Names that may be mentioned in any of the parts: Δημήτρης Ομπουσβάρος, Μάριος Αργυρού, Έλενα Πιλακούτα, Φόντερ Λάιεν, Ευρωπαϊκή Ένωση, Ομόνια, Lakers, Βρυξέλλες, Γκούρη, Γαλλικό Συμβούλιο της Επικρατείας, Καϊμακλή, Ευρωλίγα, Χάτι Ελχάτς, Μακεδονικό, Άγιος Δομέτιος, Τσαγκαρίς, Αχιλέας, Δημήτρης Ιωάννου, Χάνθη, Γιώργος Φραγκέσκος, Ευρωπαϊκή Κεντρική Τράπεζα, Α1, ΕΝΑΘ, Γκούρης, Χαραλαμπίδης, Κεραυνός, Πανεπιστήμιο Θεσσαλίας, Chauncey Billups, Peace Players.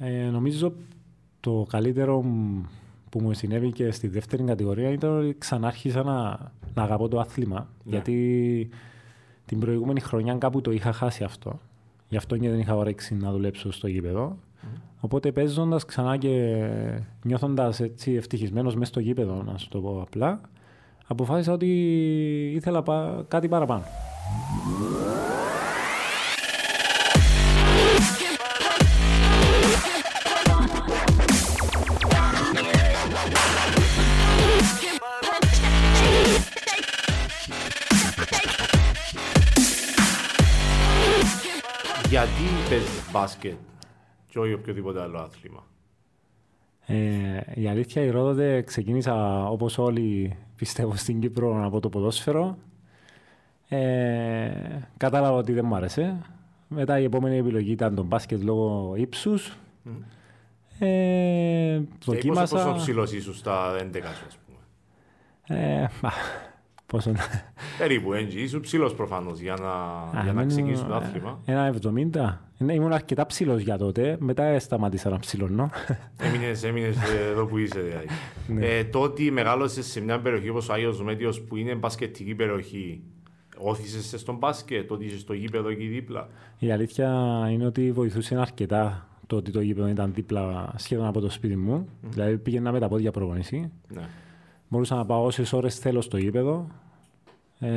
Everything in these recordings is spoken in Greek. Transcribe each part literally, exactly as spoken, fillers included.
Ε, νομίζω το καλύτερο που μου συνέβη και στη δεύτερη κατηγορία ήταν ότι ξανάρχισα να, να αγαπώ το άθλημα. Yeah. Γιατί την προηγούμενη χρονιά κάπου το είχα χάσει αυτό. Γι' αυτό και δεν είχα όρεξη να δουλέψω στο γήπεδο. Mm. Οπότε παίζοντας ξανά και νιώθοντας έτσι ευτυχισμένος μέσα στο γήπεδο, να σου το πω απλά, αποφάσισα ότι ήθελα πα... κάτι παραπάνω. Γιατί παίζεις μπάσκετ και όχι οποιοδήποτε άλλο άθλημα? Ε, η αλήθεια ηρόδοτε ξεκίνησα όπως όλοι πιστεύω στην Κύπρο από το ποδόσφαιρο. Ε, κατάλαβα ότι δεν μου άρεσε. Μετά η επόμενη επιλογή ήταν το μπάσκετ λόγω ύψους. Mm. Ε, δοκίμασα... Πόσο ψηλός ήσουν στα έντεκα σου, ας πούμε? Ε, μα, πόσο... Περίπου, έτσι. Ήσουν ψηλός προφανώς για να, να ξεκινήσεις το άθλημα. Ένα εβδομήντα. Ναι, ήμουν αρκετά ψηλός για τότε. Μετά σταμάτησα να ψηλώνω. Έμεινες, έμεινες εδώ που είσαι, δηλαδή. Ναι. ε, τότε μεγάλωσες σε μια περιοχή όπως ο Άγιος Δομέτιος που είναι μπασκετική περιοχή. Όθησες στον μπάσκετ, ότι είσαι στο γήπεδο εκεί δίπλα? Η αλήθεια είναι ότι βοηθούσε αρκετά το ότι το γήπεδο ήταν δίπλα σχεδόν από το σπίτι μου. Mm. Δηλαδή πήγαινα με τα πόδια προπονήσει. Ναι. Μπορούσα να πάω όσες ώρες θέλω στο γήπεδο. Ε,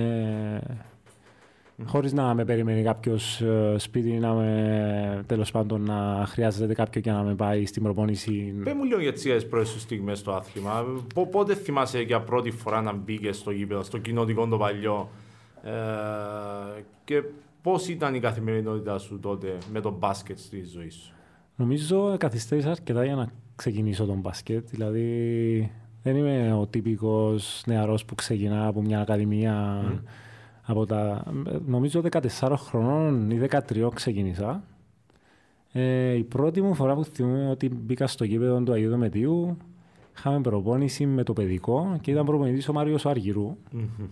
mm. Χωρίς να με περιμένει κάποιος σπίτι ή να, με, τέλος πάντων, να χρειάζεται κάποιο και να με πάει στην προπονήση. Πες μου λίγο για τις πρώτες σου στιγμές στο άθλημα. Πότε θυμάσαι για πρώτη φορά να μπήκες στο γήπεδο, στο κοινοτικό το παλιό? Ε, και πώς ήταν η καθημερινότητά σου τότε με τον μπάσκετ στη ζωή σου? Νομίζω καθυστέρησα αρκετά για να ξεκινήσω τον μπάσκετ. Δηλαδή δεν είμαι ο τύπικος νεαρός που ξεκινά από μια ακαδημία. Mm. Από τα... Νομίζω δεκατεσσάρων χρονών ή δεκατριών ξεκίνησα. Ε, η πρώτη μου φορά που θυμούμαι ότι μπήκα στο γήπεδο του Αγίου Δομετίου, είχαμε προπόνηση με το παιδικό και ήταν προπονητής ο Μάριος Αργυρού. Mm-hmm.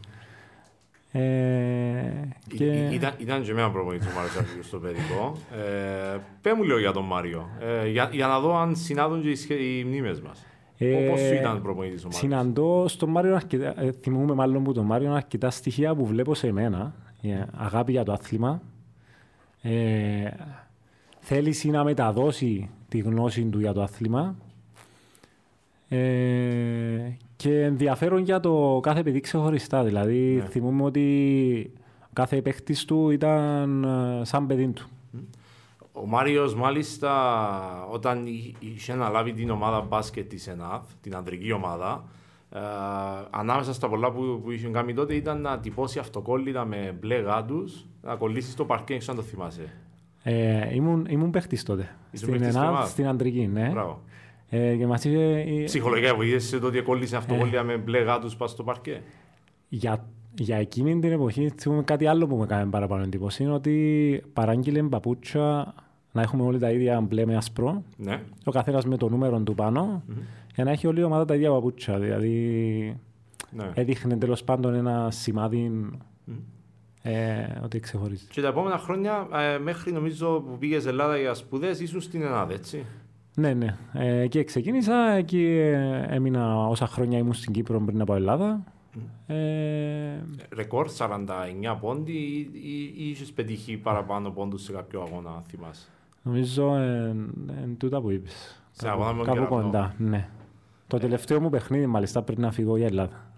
Ε, και... Ή, ήταν, ήταν και εμένα προπονητής ο Μάριος Αργυρού στο παιδικό. ε, Πες μου λίγο για τον Μάριο, ε, για, για να δω αν συνάδουν και οι, οι μνήμες μας. ε, Πώς σου ήταν προπονητής ο Μάριος? Συναντώ στον Μάριο αρκετά, ε, θυμούμαι μάλλον που τον Μάριο αρκετά στοιχεία που βλέπω σε εμένα. yeah, Αγάπη για το άθλημα, ε, θέληση να μεταδώσει τη γνώση του για το άθλημα, ε, και ενδιαφέρον για το κάθε παιδί ξεχωριστά. Δηλαδή, yeah. θυμούμαι ότι ο κάθε παίκτης του ήταν σαν παιδί του. Ο Μάριος, μάλιστα, όταν είχε αναλάβει την ομάδα μπάσκετ της ΕΝΑΘ, την ανδρική ομάδα, ε, ανάμεσα στα πολλά που, που είχαν κάνει τότε ήταν να τυπώσει αυτοκόλλητα με μπλε γάντους, να κολλήσει στο παρκέ, αν το θυμάσαι. Ε, ήμουν, ήμουν παίκτης τότε. Ήσουν στην ΕΝΑΘ, στην ανδρική, ναι. Μπράβο. Ε, και μας είχε... Ψυχολογικά βοήθησε το ότι κόλλησε αυτοβολία ε, με μπλε γάτους πάνω στο παρκέ. Για, για εκείνη την εποχή θυμούμε κάτι άλλο που με κάνει παραπάνω εντύπωση. Είναι ότι παράγγειλε παπούτσια να έχουμε όλοι τα ίδια μπλε με ασπρό. Ναι. Ο καθένας με το νούμερο του πάνω. Mm-hmm. Για να έχει όλη η ομάδα τα ίδια παπούτσια. Δηλαδή ναι. έδειχνε τέλος πάντων ένα σημάδι... Mm. Ε, ότι ξεχωρίζει. Και τα επόμενα χρόνια ε, μέχρι νομίζω που πήγες Ελλάδα για σπουδές ήσουν στην Ελλάδα, έτσι? Ναι, ναι. Ε, εκεί ξεκίνησα, εκεί έμεινα όσα χρόνια ήμουν στην Κύπρο πριν από Ελλάδα. Mm. Ε... Ρεκόρ σαράντα εννέα πόντοι ή, ή, ή είχες πετύχει παραπάνω πόντους σε κάποιο αγώνα, θυμάσαι? Νομίζω εν, εν τούτα που είπες. Σε κάπου, αγώνα με τον Κεραυνό. Κάπου κοντά, ναι. Το ε... τελευταίο μου παιχνίδι, μάλιστα, πριν να φύγω για Ελλάδα.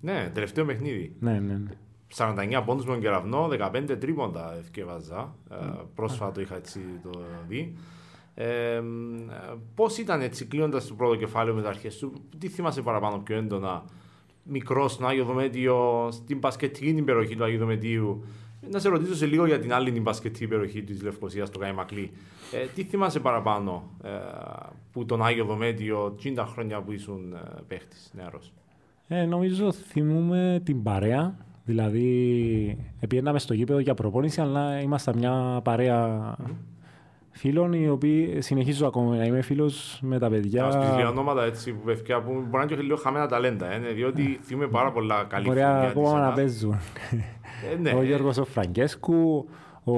Ναι, τελευταίο παιχνίδι. Ναι, ναι, ναι. σαράντα εννέα πόντους με τον Κεραυνό, δεκαπέντε τρίποντα ευκαιβάζα. Mm. Ε, πρόσφατα είχα έτσι το δει. Ε, πώς ήταν έτσι κλείνοντας το πρώτο κεφάλαιο με τα αρχές σου, τι θυμάσαι παραπάνω πιο έντονα? Μικρός στον Άγιο Δομέτιο, στην μπασκετική την περιοχή του Αγίου Δομετίου. Να σε ρωτήσω σε λίγο για την άλλη την μπασκετική περιοχή της Λευκοσίας, το Καϊμακλή. Ε, τι θυμάσαι παραπάνω ε, που τον Άγιο Δομέτιο, τριάντα χρόνια που ήσουν ε, παίχτης νεαρός? Ε, νομίζω θυμούμε την παρέα. Δηλαδή, επηγαίναμε στο γήπεδο για προπόνηση, αλλά ήμασταν μια παρέα. Mm. Φίλων οι οποίοι συνεχίζω ακόμα να είμαι φίλος με τα παιδιά. Ας πεις δύο ονόματα έτσι που παιδιά που μπορεί να είναι και λίγο χαμένα ταλέντα, ε, διότι θυμούμε πάρα πολλά καλή φίλια. Μπορεί ακόμα να παίζουν. Ε, ναι. Ο Γιώργος ο Φραγκέσκου, ο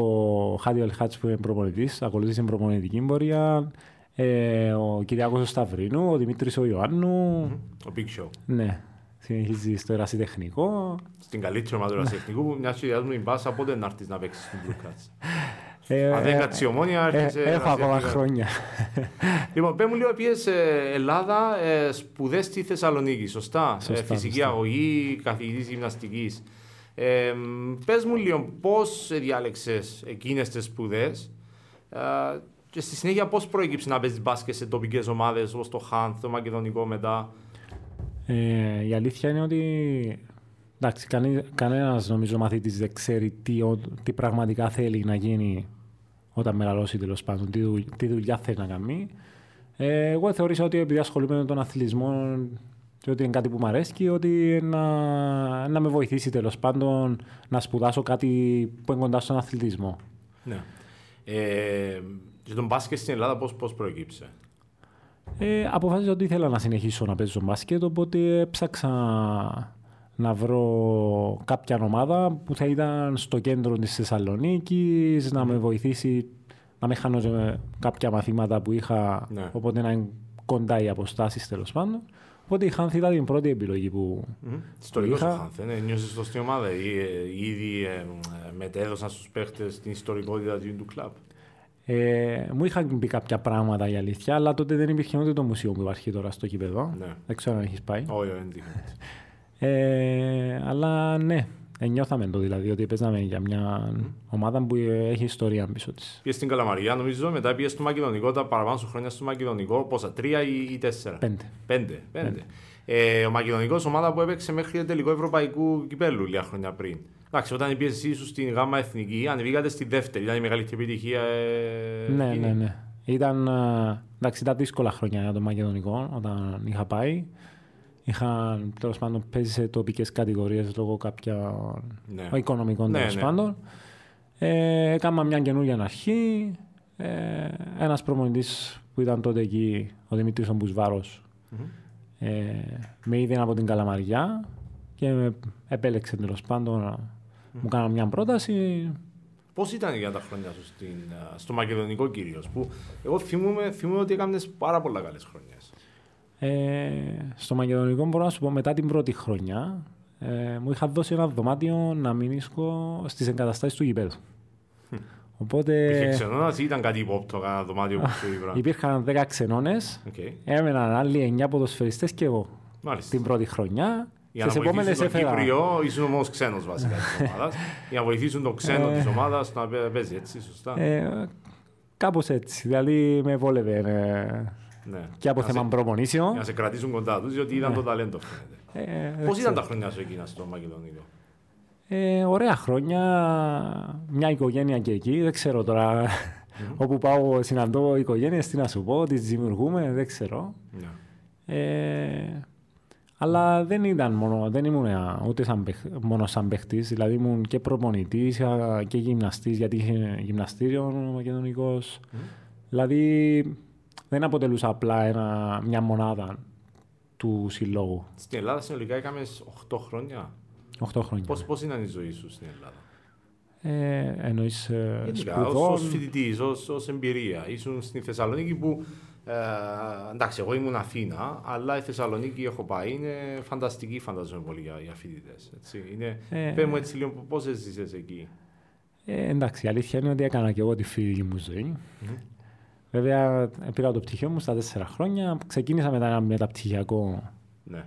Χάτι Ελχάτς που είναι προπονητής, ακολούθησε προπονητική πορεία. ε, ο Κυριάκος Σταυρίνου, ο Δημήτρης ο Ιωάννου. Mm-hmm. Ο Big Show. Ναι. Συνεχίζει στο ερασιτεχνικό. Στην καλύτερη ομάδα του ερασιτεχνικού που μιας χειριάζουν την μπάσα, πότε να έρθεις να παίξεις στην Blue Cats. Ε, Αν δεν κάτσει η Ομόνια, έρχεσαι. Ε, έχω ακόμα χρόνια. Λοιπόν, πέμουν λίγο, πήγες Ελλάδα, ε, σπουδές στη Θεσσαλονίκη, σωστά. σωστά ε, φυσική σωστά. αγωγή, καθηγητής γυμναστικής. Ε, πες μου λίγο πώς διάλεξες εκείνες τις σπουδές ε, και στη συνέχεια πώς προέκυψε να παίζεις μπάσκετ σε τοπικές ομάδες όπως το Χάνθ, το Μακεδονικό μετά. Ε, η αλήθεια είναι ότι εντάξει, κανέ, κανένας νομίζω μαθήτης δεν ξέρει τι, ο, τι πραγματικά θέλει να γίνει όταν μεγαλώσει, τέλος πάντων, τι, δου, τι δουλειά θέλει να κάνει. Ε, εγώ θεωρήσα ότι επειδή ασχολούμαι με τον αθλητισμό και ότι είναι κάτι που μου αρέσει, ότι να, να με βοηθήσει τέλος πάντων να σπουδάσω κάτι που είναι κοντά στον αθλητισμό. Ναι. Ε, και τον μπάσκετ στην Ελλάδα πώς, πώς προέκυψε? Ε, αποφάσισα ότι ήθελα να συνεχίσω να παίζω μπάσκετ, οπότε έψαξα να βρω κάποια ομάδα που θα ήταν στο κέντρο της Θεσσαλονίκης, να με βοηθήσει, να με χάνω κάποια μαθήματα που είχα, ναι. Οπότε να είναι κοντά οι αποστάσεις τέλος πάντων. Οπότε η Χάνθη ήταν την πρώτη επιλογή που mm. ιστορικός είχα. Ιστορικός Χάνθη, ναι. Νιώσες σωστή ομάδα ή ε, ήδη ε, μετέδωσαν στους παίχτες την ιστορικότητα του κλαμπ? Ε, μου είχαν πει κάποια πράγματα η αλήθεια, αλλά τότε δεν υπήρχε ούτε το μουσείο που υπάρχει τώρα στο κήπεδο. Ναι. Δεν ξέρω αν έχεις πάει. Όχι, δεν ε, αλλά ναι, νιώθαμε το δηλαδή ότι παίζαμε για μια mm. ομάδα που έχει ιστορία πίσω της. Πήγες στην Καλαμαριά, νομίζω, μετά πήγες στο Μακεδονικό, τα παραπάνω σου χρόνια στο Μακεδονικό, πόσα, τρία ή, ή τέσσερα. Πέντε. Πέντε. Πέντε. Πέντε. Ε, ο Μακεδονικός ομάδα που έπαιξε μέχρι τελικό ευρωπαϊκού κυπέλου λίγα χρόνια πριν. Εντάξει, όταν πήγες εσύ ίσως στην ΓΑΜΑ Εθνική, ανεβήκατε στη δεύτερη, ήταν η μεγαλύτερη επιτυχία. Ε, ναι, ναι, ναι. Ήταν, εντάξει, ήταν δύσκολα χρόνια για τον Μακεδονικό όταν είχα πάει. Είχαν τέλος πάντων παίζει σε τοπικές κατηγορίες λόγω κάποιων ναι. οικονομικών τέλος ναι, ναι. πάντων. Ε, έκανα μια καινούργια αρχή. Ε, ένας προπονητής που ήταν τότε εκεί, ο Δημήτρης Ομπουσβάρος, mm-hmm. ε, με είδε από την Καλαμαριά και με επέλεξε τέλος πάντων. Mm-hmm. Μου κάνανε μια πρόταση. Πώς ήταν για τα χρόνια σου στην, στο Μακεδονικό κυρίως, που εγώ θυμούμαι, θυμούμαι ότι έκανες πάρα πολλά καλές χρονιές. Ε, στο Μακεδονικό μπορώ να σου πω μετά την πρώτη χρονιά ε, μου είχα δώσει ένα δωμάτιο να μηνίσκω στις εγκαταστάσεις του γηπέδου. Οπότε... Υπήρχε ξενώνας ή ήταν κάτι υπόπτω, ένα δωμάτιο που σου είπα? Υπήρχαν δέκα ξενώνες, okay. έμεναν άλλοι εννιά ποδοσφαιριστές και εγώ. Μάλιστα. Την πρώτη χρονιά. Για να βοηθήσουν τον έφερα... Κύπριο, ήσουν όμως ξένος βασικά της ομάδας, για να βοηθήσουν τον ξένο της ομάδας να παίζει έτσι, σωστά. Ε, κάπως έτσι, δηλαδή με βόλευε. Ε... Ναι. Και από θέμα προπονήσεων. Να σε κρατήσουν κοντά τους, διότι ήταν ναι. το ταλέντο. Ε, Πώς ήταν τα χρόνια σου εκείνα στο Μακεδονικό? Ε, ωραία χρόνια. Μια οικογένεια και εκεί. Δεν ξέρω τώρα. Mm-hmm. Όπου πάω, συναντώ οικογένειες, τι να σου πω, τις δημιουργούμε, δεν ξέρω. Yeah. Ε, αλλά δεν ήταν μόνο, δεν ήμουν ούτε σαν, μόνο σαν παίχτης. Δηλαδή ήμουν και προπονητής και γυμναστής, γιατί είχε γυμναστήριο ο Μακεδονικός. Mm-hmm. Δηλαδή. Δεν αποτελούσα απλά ένα, μια μονάδα του συλλόγου. Στην Ελλάδα συνολικά έκαμε οκτώ χρόνια. οκτώ χρόνια. Πώς, πώς ήταν η ζωή σου στην Ελλάδα? Ε, εννοείς ε, σπουδών. Ως φοιτητής, ως, ως εμπειρία. Ήσουν στη Θεσσαλονίκη που, ε, εντάξει, εγώ ήμουν Αθήνα, αλλά η Θεσσαλονίκη έχω πάει. Είναι φανταστική, φαντάζομαι, πολύ για, για φοιτητές. Ε, Πες μου έτσι λίγο πώς έζησες εκεί. Ε, εντάξει, η αλήθεια είναι ότι έκανα και εγώ τη φοιτητική μου ζωή. Mm-hmm. Βέβαια, πήρα το πτυχίο μου στα τέσσερα χρόνια. Ξεκίνησα μετά ένα μεταπτυχιακό ναι.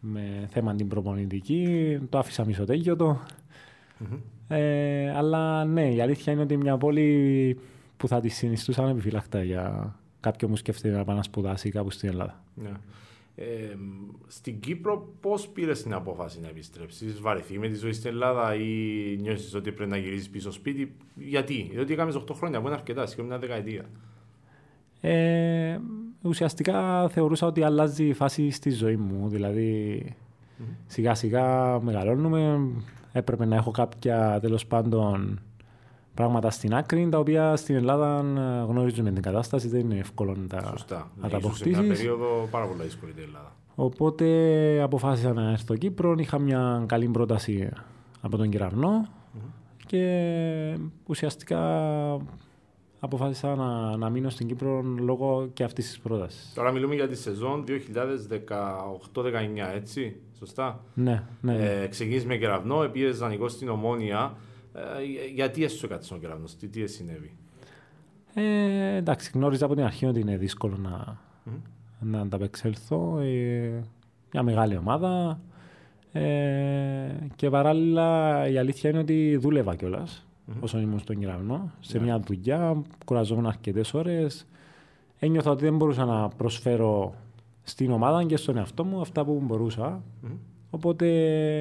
με θέμα την προπονητική. Το άφησα μισοτέγιο το. Mm-hmm. Ε, αλλά ναι, η αλήθεια είναι ότι μια πόλη που θα τη συνιστούσαν επιφυλακτά για κάποιον που σκέφτεται να πάει να σπουδάσει κάπου στην Ελλάδα. Ναι. Ε, στην Κύπρο, πώς πήρες την απόφαση να επιστρέψεις? Βαρεθεί με τη ζωή στην Ελλάδα ή νιώσεις ότι πρέπει να γυρίσεις πίσω σπίτι? Γιατί? Διότι έκανες οκτώ χρόνια που είναι αρκετά, σχεδόν μια δεκαετία. Ε, ουσιαστικά θεωρούσα ότι αλλάζει η φάση στη ζωή μου. Δηλαδή, mm-hmm. σιγά σιγά μεγαλώνουμε. Έπρεπε να έχω κάποια τέλος πάντων πράγματα στην άκρη, τα οποία στην Ελλάδα γνωρίζουμε την κατάσταση. Δεν είναι εύκολο να τα, να τα αποκτήσεις. Σε μια περίοδο πάρα πολύ δύσκολη η Ελλάδα. Οπότε αποφάσισα να έρθω στο Κύπρο. Είχα μια καλή πρόταση από τον Κεραυνό mm-hmm. και ουσιαστικά. αποφάσισα να, να μείνω στην Κύπρο λόγω και αυτής της πρότασης. Τώρα μιλούμε για τη σεζόν δύο χιλιάδες δεκαοκτώ δεκαεννιά, έτσι, σωστά. Ναι, ναι. Ε, ξεκίνησε με Κεραυνό, πήγες δανεικός στην Ομόνια. Ε, γιατί έσου έκατσε ο Κεραυνός, τι, τι συνέβη? Ε, εντάξει, γνώριζα από την αρχή ότι είναι δύσκολο να, mm-hmm. να ανταπεξέλθω. Ε, μια μεγάλη ομάδα. Ε, και παράλληλα η αλήθεια είναι ότι δούλευα κιόλας mm-hmm. όσον ήμουν στον Κεραυνό, σε yeah. μια δουλειά, κουραζόμουν αρκετές ώρες. Ένιωθα ότι δεν μπορούσα να προσφέρω στην ομάδα και στον εαυτό μου αυτά που μπορούσα. Mm-hmm. Οπότε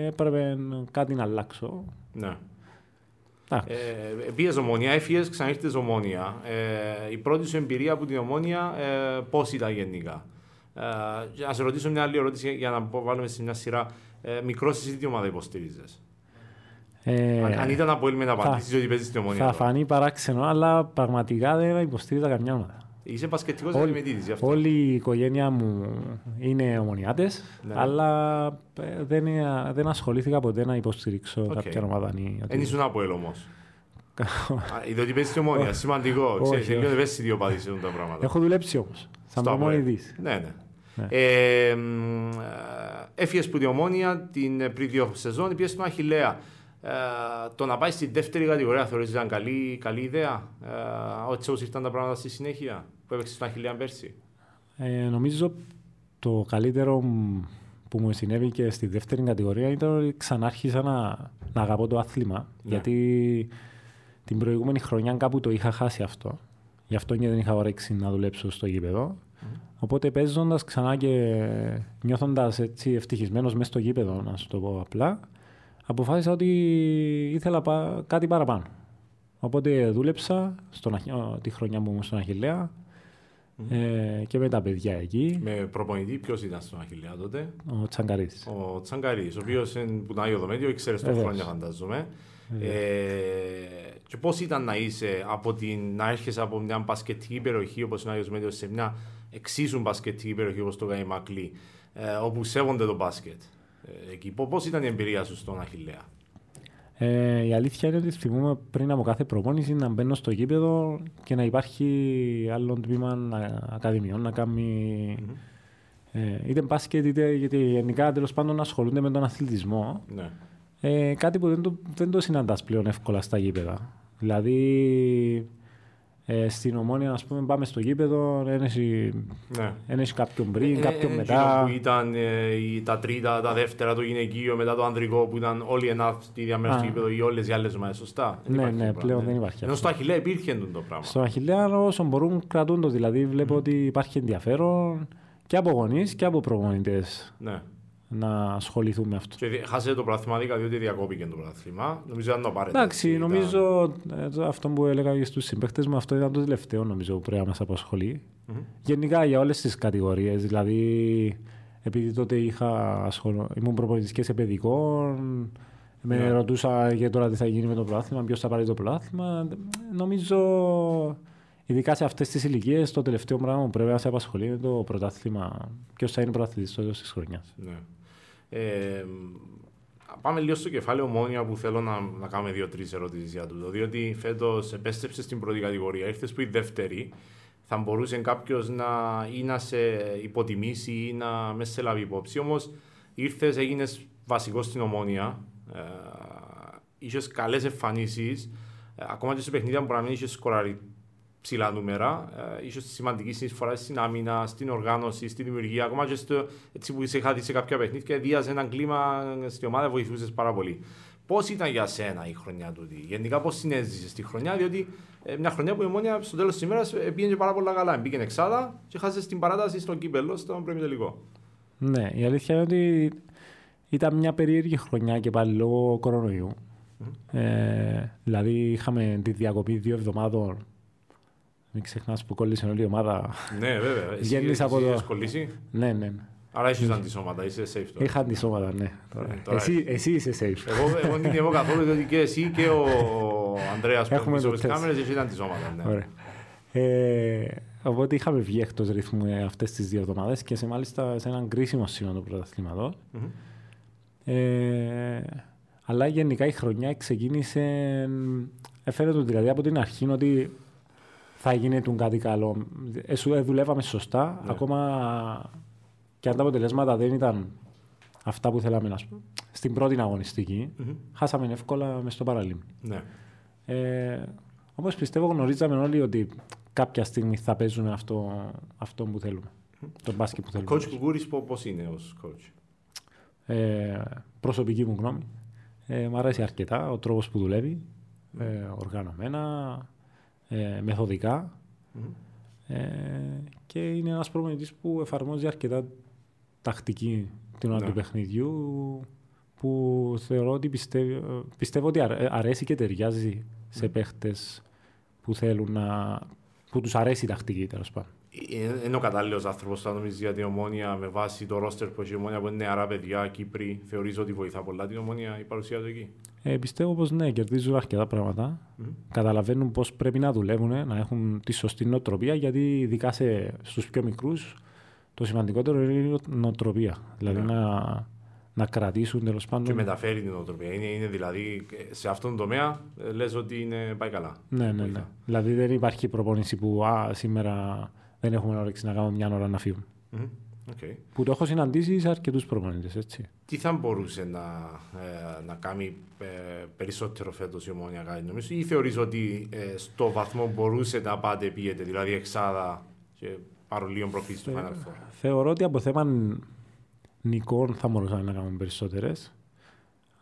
έπρεπε κάτι να αλλάξω. Yeah. Ε, πήγες Ομόνια, έφυγες, ξανήρθες Ομόνια. Ε, η πρώτη σου εμπειρία από την Ομόνια ε, πώς ήταν γενικά? Ε, να σε ρωτήσω μια άλλη ερώτηση για να βάλουμε σε μια σειρά. Ε, μικρός εσύ τι ομάδα υποστηρίζεις? Ε, αν, αν ήταν από Έλληνα να απαντήσεις ότι παίζεις στην Ομόνια. Θα τώρα. Φανεί παράξενο, αλλά πραγματικά δεν υποστηρίζα καμιά ομάδα. Είσαι μπασκετικός ελιμετήτης γι' αυτό. Όλη η οικογένεια μου είναι ομονιάτες, ναι. αλλά ε, δεν, ε, δεν ασχολήθηκα ποτέ να υποστηρίξω okay. κάποια ομάδα. Εν ήσουν από ελ όμως. Είδε ότι παίζεις στην Ομόνια, σημαντικό. Ξέρεις, δεν παίζεις δύο παδίσεις τα πράγματα. Έχω δουλέψει όμως, σαν προμονιδής. Ναι, ναι. Ναι. Ε, έφυγες που την Ομόνια την πριν δύο σεζόν, πήγες στον Αχιλέα. Ε, το να πάει στη δεύτερη κατηγορία θεωρείς ήταν καλή, καλή ιδέα? Ε, ό,τι όσοι ήρθαν τα πράγματα στη συνέχεια που έπαιξε στον Αχιλέα πέρσι. Ε, νομίζω το καλύτερο που μου συνέβη και στη δεύτερη κατηγορία ήταν ότι ξανάρχισα να, να αγαπώ το άθλημα. Ναι. Γιατί την προηγούμενη χρονιά κάπου το είχα χάσει αυτό. Γι' αυτό και δεν είχα όρεξη να δουλέψω στο γήπεδο. Mm. Οπότε παίζοντας ξανά και νιώθοντας έτσι ευτυχισμένος μέσα στο γήπεδο, να σου το πω απλά, αποφάσισα ότι ήθελα πα... κάτι παραπάνω. Οπότε δούλεψα στον... τη χρονιά μου στον Αχιλέα mm. ε, και με τα παιδιά εκεί. Με προπονητή, ποιος ήταν στον Αχιλέα τότε? Ο Τσαγκαρίς. Ο Τσαγκαρίς, ο οποίος είναι που τον Άγιο Δομέτιο, ξέρεις τον χρόνια φαντάζομαι. Ε, και πώς ήταν να είσαι από την... να έρχεσαι από μια μπασκετική περιοχή όπως είναι ο Άγιος Δομέτιος σε μια εξίσου μπασκετική περιοχή όπως το Καϊμακλή, ε, όπου σέβονται το μπάσκετ? Εκεί. Πώς ήταν η εμπειρία σου στον Αχιλέα? Ε, η αλήθεια είναι ότι θυμούμαι πριν από κάθε προπόνηση να μπαίνω στο γήπεδο και να υπάρχει άλλο τμήμα ακαδημιών να κάνει mm-hmm. ε, είτε μπάσκετ είτε γιατί γενικά τέλος πάντων να ασχολούνται με τον αθλητισμό. Ναι. Ε, κάτι που δεν το, δεν το συναντάς πλέον εύκολα στα γήπεδα. Δηλαδή Ε, στην Ομόνια, ας πούμε, πάμε στο γήπεδο, ένεση, ναι. ένεση κάποιον πριν, ε, κάποιον ε, μετά. Που ήταν ε, τα τρίτα, τα δεύτερα, το γυναικείο, μετά το ανδρικό, που ήταν όλοι ένα στη διαμέρα στο γήπεδο ή όλες οι άλλες ομάδες, σωστά. Ναι, ναι, πλέον πράγμα, δεν υπάρχει. Ενώ στο Αχιλέα υπήρχε το πράγμα. Στο Αχιλέα όσον μπορούν κρατούν το, δηλαδή βλέπω mm. ότι υπάρχει ενδιαφέρον και από γονείς και από προπονητές. Ναι. Να ασχοληθούν με αυτό. Και χάσετε το πρωταθλήμα διότι διακόπηκε το πρωταθλήμα. Νομίζω να το πάρετε. Εντάξει, ήταν... νομίζω αυτό που έλεγα και στους συμπαίκτες μου, αυτό ήταν το τελευταίο νομίζω που πρέπει να μας απασχολεί. Mm-hmm. Γενικά για όλες τις κατηγορίες. Δηλαδή, επειδή τότε είχα ασχολο... ήμουν προπονητής σε παιδικών, με yeah. ρωτούσα για τώρα τι θα γίνει με το πρωταθλήμα, ποιος θα πάρει το πρωταθλήμα. Νομίζω. Ειδικά σε αυτές τις ηλικίες, το τελευταίο πράγμα που πρέπει να σε απασχολεί είναι το πρωτάθλημα. Ποιος θα είναι πρωταθλητής στο τέλος της χρονιάς. Ναι. Ε, πάμε λίγο στο κεφάλαιο Ομόνια που θέλω να, να κάνουμε δύο-τρεις ερωτήσεις για τούτο. Διότι φέτος επέστρεψες στην πρώτη κατηγορία, ήρθες που η δεύτερη. Θα μπορούσε κάποιος να, ή να σε υποτιμήσει ή να με σε λάβει υπόψη. Όμως ήρθες, έγινες βασικός στην Ομόνια. Ε, είχες καλές εμφανίσεις. Ε, ακόμα και σε παιχνίδια που να μην είχες σκοράρει ψηλά νούμερα, ε, ίσως σημαντική συνεισφορά στην άμυνα, στην οργάνωση, στη δημιουργία. Ακόμα και στο, έτσι που είσαι χάτη σε κάποια παιχνίδια, δίαζε έναν κλίμα στην ομάδα, βοηθούσες πάρα πολύ. Πώς ήταν για σένα η χρονιά τούτη, γενικά πώς συνέζησες τη χρονιά? Διότι ε, μια χρονιά που η Ομόνια στο τέλος της ημέρας ε, πήγαινε πάρα πολλά καλά. Μπήκε εξάδα και χάσες την παράταση στον κύπελλο, στον προημιτελικό. Ναι, η αλήθεια είναι ότι ήταν μια περίεργη χρονιά και πάλι λόγω κορονοϊού. Mm. Ε, δηλαδή είχαμε τη διακοπή δύο εβδομάδων. Μην ξεχνάς που κόλλησε όλη η ομάδα. Ναι, βέβαια. Εσύ, εσύ το... είχες κολλήσει. Ναι, ναι. Άρα είσαι αντισώματα, είσαι safe τώρα. Είχα αντισώματα, ναι. Τώρα. Ε, τώρα εσύ, εσύ είσαι safe. Εγώ δεν είμαι καθόλου, διότι και εσύ και ο Ανδρέας που έχουμε τις κάμερες, εσύ ήταν αντισώματα. Ναι. Ωραία. Ε, οπότε είχαμε βγει εκτός ρυθμού αυτές τις δύο εβδομάδες και σε, μάλιστα σε έναν κρίσιμο σημείο του πρωταθλήματος. Mm-hmm. Ε, αλλά γενικά η χρονιά ξεκίνησε. Έφερε το δηλαδή από την αρχή ότι θα γίνεται κάτι καλό. Ε, δουλεύαμε σωστά, ναι. Ακόμα και αν τα αποτελέσματα δεν ήταν αυτά που θέλαμε να πούμε. Στην πρώτη αγωνιστική, mm-hmm. χάσαμε εύκολα μες στο παραλίμνη. Ναι. Ε, Όπως πιστεύω γνωρίζαμε όλοι ότι κάποια στιγμή θα παίζουν αυτό, αυτό που θέλουμε. Το μπάσκετ που θέλουμε. Ο coach Γκούρης πώς είναι ως coach? Ε, προσωπική μου γνώμη. Ε, μ' αρέσει αρκετά ο τρόπος που δουλεύει. Ε, οργανωμένα, ε, μεθοδικά. Mm-hmm. Ε, και είναι ένας προπονητής που εφαρμόζει αρκετά τακτική την ώρα του παιχνιδιού, που θεωρώ ότι πιστεύω, πιστεύω ότι αρέσει και ταιριάζει σε παίχτες που θέλουν να... που τους αρέσει η τακτική, τέλος πάντων. Είναι ο κατάλληλος άνθρωπος, θα νομίζεις, για την Ομόνια, με βάση το ρόστερ που έχει η Ομόνια, που είναι νεαρά παιδιά, Κύπροι, θεωρείς ότι βοηθά πολλά την Ομόνια η παρουσία του εκεί? Ε, πιστεύω πως ναι, κερδίζουν αρκετά πράγματα. Mm-hmm. Καταλαβαίνουν πως πρέπει να δουλεύουν, να έχουν τη σωστή νοοτροπία, γιατί ειδικά σε, στους πιο μικρούς το σημαντικότερο είναι η νοοτροπία. Δηλαδή yeah. να, να κρατήσουν, τέλος πάντων. Και μεταφέρει την νοοτροπία. Είναι, είναι δηλαδή σε αυτόν τον τομέα λες ότι είναι, πάει καλά. Ναι, ναι, ναι. Δηλαδή δεν υπάρχει προπόνηση που α, σήμερα δεν έχουμε όρεξη να κάνουμε μια ώρα να φύγουμε. Mm-hmm. Okay. Που το έχω συναντήσει σε αρκετούς προπονητές, έτσι. Τι θα μπορούσε να, ε, να κάνει ε, περισσότερο φέτος η Ομόνια, κάτι νομίζω, ή θεωρείς ότι ε, στο βαθμό μπορούσε να πάτε πήγετε, δηλαδή εξάδα και παρολίων προφήσεις του Final Four? Θεωρώ ότι από θέμα νικών θα μπορούσαμε να κάνουμε περισσότερες.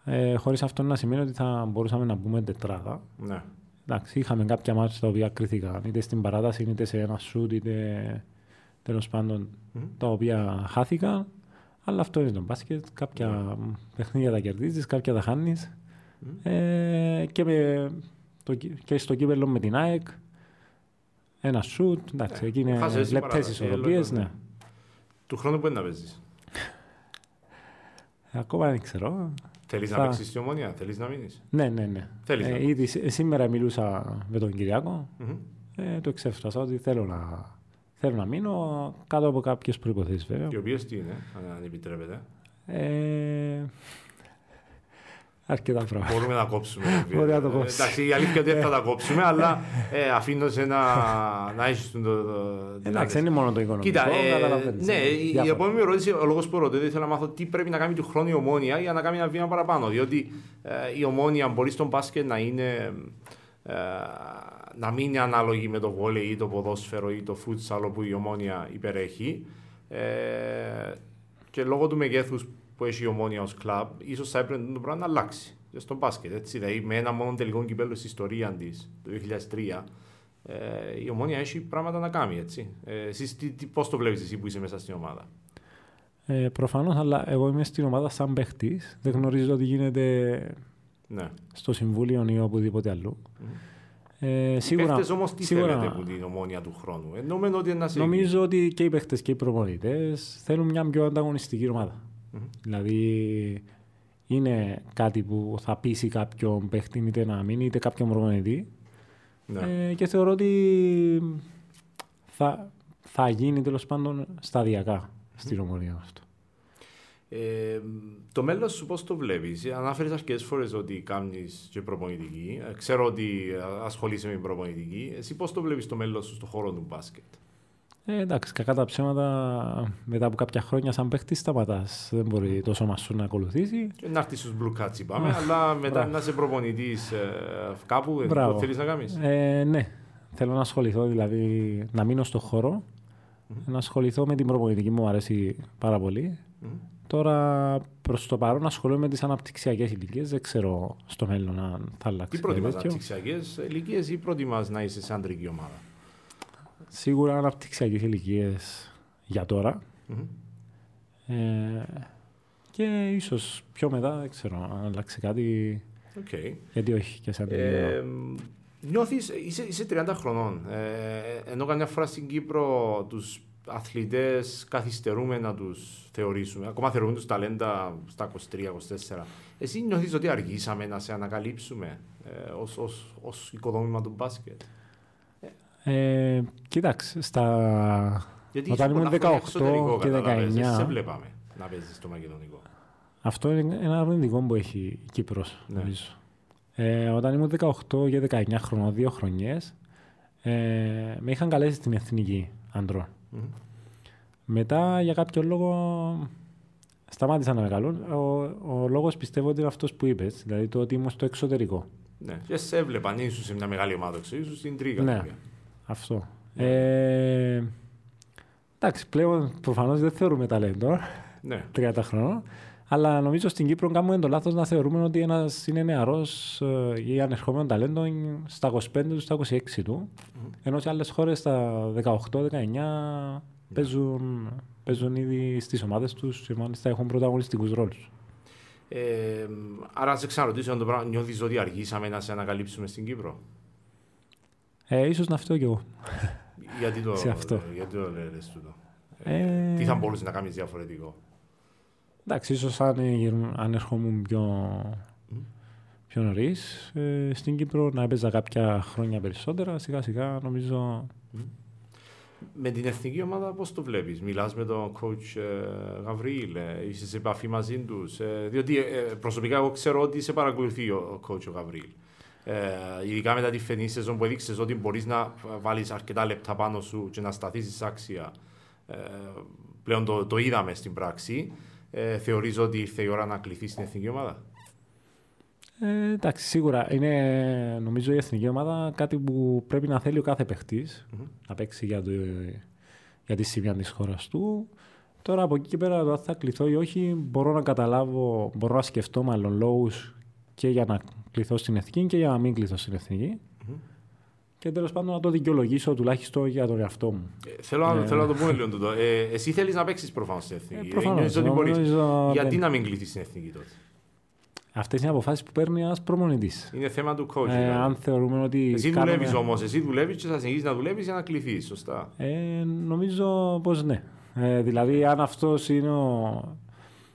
Ε, χωρίς αυτό να σημαίνει ότι θα μπορούσαμε να μπούμε τετράδα. Ναι. Εντάξει, είχαμε κάποια μάτια τα οποία κρίθηκαν είτε στην παράταση είτε σε ένα σουτ, είτε τέλος πάντων mm-hmm. τα οποία χάθηκαν. Αλλά αυτό είναι το μπάσκετ. Κάποια yeah. παιχνίδια τα κερδίζεις, κάποια τα χάνεις. Mm-hmm. Ε, και, με, το, και στο κύπελλο με την ΑΕΚ. Ένα σουτ, εντάξει, εκεί είναι λεπτές ισορροπίες. Ναι. Του χρόνου που είναι να παίζεις? Ακόμα δεν ξέρω. Θέλεις θα... να παίξεις στη Ομόνια, θέλεις να μείνεις? Ναι, ναι, ναι. Ε, να... ήδη σήμερα μιλούσα με τον Κυριάκο. Mm-hmm. Ε, το εξέφρασα ότι θέλω να... θέλω να μείνω κάτω από κάποιες προϋποθέσεις, βέβαια. Οι οποίες τι είναι, αν επιτρέπετε? Ε... αρκετά πράγματα. Μπορούμε να κόψουμε. Μπορεί να το κόψουμε. Εντάξει, η αλήθεια είναι ότι θα τα κόψουμε, αλλά ε, αφήνω σε ένα, να έχεις τον. Εντάξει, δεν είναι μόνο το οικονομικό. Κοίτα, ε, ναι, διάφορα. Η επόμενη ερώτηση, ο λόγος που ρωτάτε, ήθελα να μάθω τι πρέπει να κάνει του χρόνου η Ομόνια για να κάνει ένα βήμα παραπάνω. Διότι ε, η Ομόνια μπορεί στον μπάσκετ να είναι. Ε, να μην είναι ανάλογη με το βόλεϊ ή το ποδόσφαιρο ή το φούτσαλ, όπου η Ομόνια υπερέχει. Ε, και λόγω του μεγέθους που έχει η Ομόνια ως κλαμπ, ίσως θα έπρεπε το πράγμα να αλλάξει και στο μπάσκετ. Έτσι, δηλαδή, με ένα μόνο τελικό κυπέλλο στην ιστορία της, το δύο χιλιάδες τρία, ε, η Ομόνια έχει πράγματα να κάνει. Έτσι. Ε, εσείς πώς το βλέπεις εσύ που είσαι μέσα στην ομάδα? Ε, προφανώς, αλλά εγώ είμαι στην ομάδα σαν παίχτης. Δεν γνωρίζω ότι γίνεται ναι. στο συμβούλιο ή οπουδήποτε αλλού. Mm. Ε, σίγουρα, οι παίχτες όμως τι σίγουρα... θέλετε από την Ομόνια του χρόνου? Εννομένο ότι ένας... Νομίζω ότι και οι παίχτες και οι προπονητές θέλουν μια πιο ανταγωνιστική ομάδα. Mm-hmm. Δηλαδή, είναι κάτι που θα πείσει κάποιον παίχτη είτε να μείνει είτε κάποιον προπονητή. Ναι. Ε, και θεωρώ ότι θα, θα γίνει τέλος πάντων σταδιακά mm-hmm. στην Ομόνια αυτό. Ε, το μέλλον σου πώς το βλέπεις? Ανάφερες αρκετές φορές ότι κάνεις και προπονητική. Ξέρω ότι ασχολείσαι με την προπονητική. Εσύ πώς το βλέπεις το μέλλον σου στον χώρο του μπάσκετ? Ε, εντάξει, κακά τα ψέματα, μετά από κάποια χρόνια σαν παίχτης σταματάς. Δεν μπορεί το σώμα σου να ακολουθήσει. Και να έρθεις στους blue cuts είπαμε, αλλά μετά να είσαι προπονητής ε, κάπου, το θέλεις να κάνεις? Ε, ναι, θέλω να ασχοληθώ, δηλαδή να μείνω στον χώρο, mm-hmm. να ασχοληθώ με την προπονητική μου, μου αρέσει πάρα πολύ. Mm-hmm. Τώρα προς το παρόν ασχολούμαι με τις αναπτυξιακές ηλικίες. Δεν ξέρω στο μέλλον αν θα αλλάξει. Τι προτιμάς, αναπτυξιακές ηλικίες ή προτιμάς να είσαι σε αντρική ομάδα? Σίγουρα αναπτυξιακές ηλικίες για τώρα mm-hmm. ε, και ίσως πιο μετά, δεν ξέρω, αν αλλάξει κάτι, okay. γιατί όχι και σαν ε, νιώθεις, είσαι, είσαι τριάντα χρονών, ε, ενώ καμιά φορά στην Κύπρο τους αθλητές καθυστερούμε να τους θεωρήσουμε, ακόμα θεωρούμε τους ταλέντα στα είκοσι τρία είκοσι τέσσερα. Εσύ νιώθεις ότι αργήσαμε να σε ανακαλύψουμε ε, ως, ως, ως οικοδόμημα του μπάσκετ? Ε, κοιτάξτε, στα... όταν ήμουν δεκαοκτώ και δεκαεννιά σε βλέπαμε να παίζεις στο Μακεδονικό. Αυτό είναι ένα αρνητικό που έχει η Κύπρος, νομίζω. Ναι. Ε, όταν ήμουν δεκαοκτώ και δεκαεννιά χρονών, δύο χρονιές, Ε, με είχαν καλέσει στην εθνική αντρών. Mm. Μετά για κάποιο λόγο σταμάτησαν να με καλούν. Ο, ο λόγος πιστεύω ότι είναι αυτός που είπες, δηλαδή το ότι είμαι στο εξωτερικό. Ναι. Και σε έβλεπαν ίσως σε μια μεγάλη ομάδα, ίσως στην τρίγα. Ναι, πήγε. Αυτό. Yeah. Ε, εντάξει, πλέον προφανώς δεν θεωρούμε ταλέντο, ναι. τριάντα χρόνων, αλλά νομίζω στην Κύπρο κάνουμε το λάθος να θεωρούμε ότι ένας είναι νεαρός ή ανερχόμενο ταλέντο στα είκοσι πέντε του, στα είκοσι έξι του, mm. ενώ σε άλλες χώρες στα δεκαοκτώ δεκαεννιά yeah. παίζουν, παίζουν ήδη στις ομάδες τους και μάλιστα έχουν πρωταγωνιστικούς ρόλους. Ε, άρα σε ξαναρωτήσω αν το πράγμα νιώθεις ότι αργήσαμε να σε ανακαλύψουμε στην Κύπρο. Ε, ίσως να αυτό κι εγώ. Γιατί το, γιατί το λες τούτο. Ε, τι θα μπορούσε να κάνεις διαφορετικό. Εντάξει, ίσως αν, αν ερχόμουν πιο, πιο νωρίς ε, στην Κύπρο να έπαιζα κάποια χρόνια περισσότερα, σιγά σιγά νομίζω. Με την εθνική ομάδα πώς το βλέπεις, μιλάς με τον coach ε, Γαβρίλ, ε, είσαι σε επαφή μαζί τους, ε, διότι ε, προσωπικά εγώ ξέρω ότι σε παρακολουθεί ο coach ο Γαβρίλ. Ε, ειδικά μετά τη φετινή σεζόν που έδειξες ότι μπορείς να βάλεις αρκετά λεπτά πάνω σου και να σταθείς άξια. Ε, πλέον το, το είδαμε στην πράξη. Ε, θεωρείς ότι ήρθε η ώρα να κληθείς στην εθνική ομάδα. Ε, εντάξει, σίγουρα. Είναι, νομίζω η εθνική ομάδα κάτι που πρέπει να θέλει ο κάθε παιχτής mm-hmm. να παίξει για, το, για τη σημεία της χώρας του. Τώρα από εκεί και πέρα το αν θα κληθώ ή όχι μπορώ να καταλάβω, μπορώ να σκεφτώ μάλλον λόγους και για να κληθώ στην εθνική και για να μην κληθώ στην εθνική. Mm-hmm. Και τέλος πάντων να το δικαιολογήσω τουλάχιστον για τον εαυτό μου. Ε, θέλω, ε, θέλω να το πούμε λίγο τούτο. Ε, εσύ θέλεις να παίξεις προφανώς στην εθνική. Ε, προφανώς, ε, νομίζω, γιατί δεν... να μην κληθείς στην εθνική τότε. Αυτές είναι αποφάσεις που παίρνει ένας προπονητής. Είναι θέμα του coach. Ε, αν θεωρούμε ότι εσύ κάνουμε... δουλεύεις όμως. Εσύ δουλεύεις και θα συνεχίσεις να δουλεύεις για να κληθείς. Σωστά. Ε, νομίζω πως ναι. Ε, δηλαδή αν αυτός είναι ο...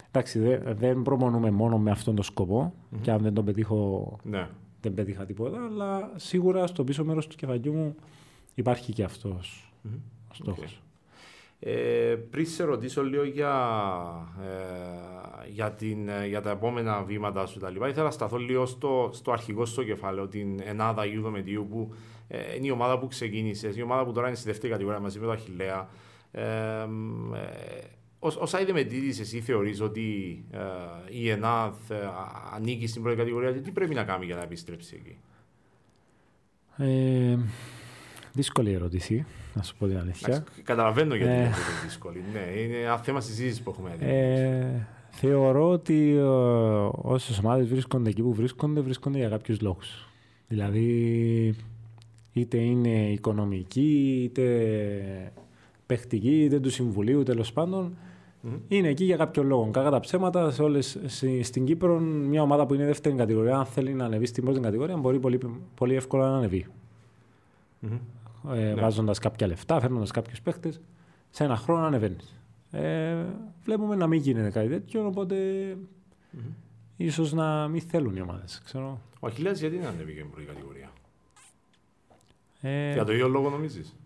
Εντάξει, δεν, δεν προπονούμε μόνο με αυτόν τον σκοπό mm-hmm. και αν δεν τον πετύχω ναι. δεν πετύχα τίποτα, αλλά σίγουρα στο πίσω μέρος του κεφαλιού μου υπάρχει και αυτός mm-hmm. ο στόχος. Okay. Ε, πριν σε ρωτήσω λίγο για, ε, για, την, για τα επόμενα βήματα σου τα λοιπά, ήθελα να σταθώ λίγο στο, στο αρχικό στο κεφάλαιο, την Ενάδα Αγίου Δομετίου που ε, είναι η ομάδα που ξεκίνησες, η ομάδα που τώρα είναι στη δεύτερη κατηγορία μαζί με τον Αχιλέα. Ε, ε, Όσα είδε με τίτης, εσύ θεωρείς ότι ε, η ΕΝΑΘ ε, ανήκει στην πρώτη κατηγορία και τι πρέπει να κάνει για να επιστρέψει εκεί. Ε, δύσκολη ερώτηση, να σου πω την αλήθεια. Καταλαβαίνω γιατί ε, είναι δύσκολη. Ναι, είναι ένα θέμα συζήτησης που έχουμε. Ε, θεωρώ ότι ε, όσες ομάδες βρίσκονται εκεί που βρίσκονται, βρίσκονται για κάποιους λόγους. Δηλαδή, είτε είναι οικονομική, είτε παιχτική, είτε του συμβουλίου, τέλος πάντων. Mm. Είναι εκεί για κάποιο λόγο. Κακά τα ψέματα, σε όλες, στην Κύπρο, μια ομάδα που είναι δεύτερη κατηγορία, αν θέλει να ανεβεί στην πρώτη κατηγορία, μπορεί πολύ, πολύ εύκολα να ανεβεί. Mm. Ε, ναι. Βάζοντας κάποια λεφτά, φέρνοντας κάποιους παίχτες, σε ένα χρόνο ανεβαίνεις. Ε, βλέπουμε να μην γίνεται κάτι τέτοιο, οπότε mm. ίσως να μην θέλουν οι ομάδες. Ξέρω. Ο Αχιλέας γιατί να ανέβηκε στην πρώτη κατηγορία. Ε, για το ίδιο λόγο νομίζεις.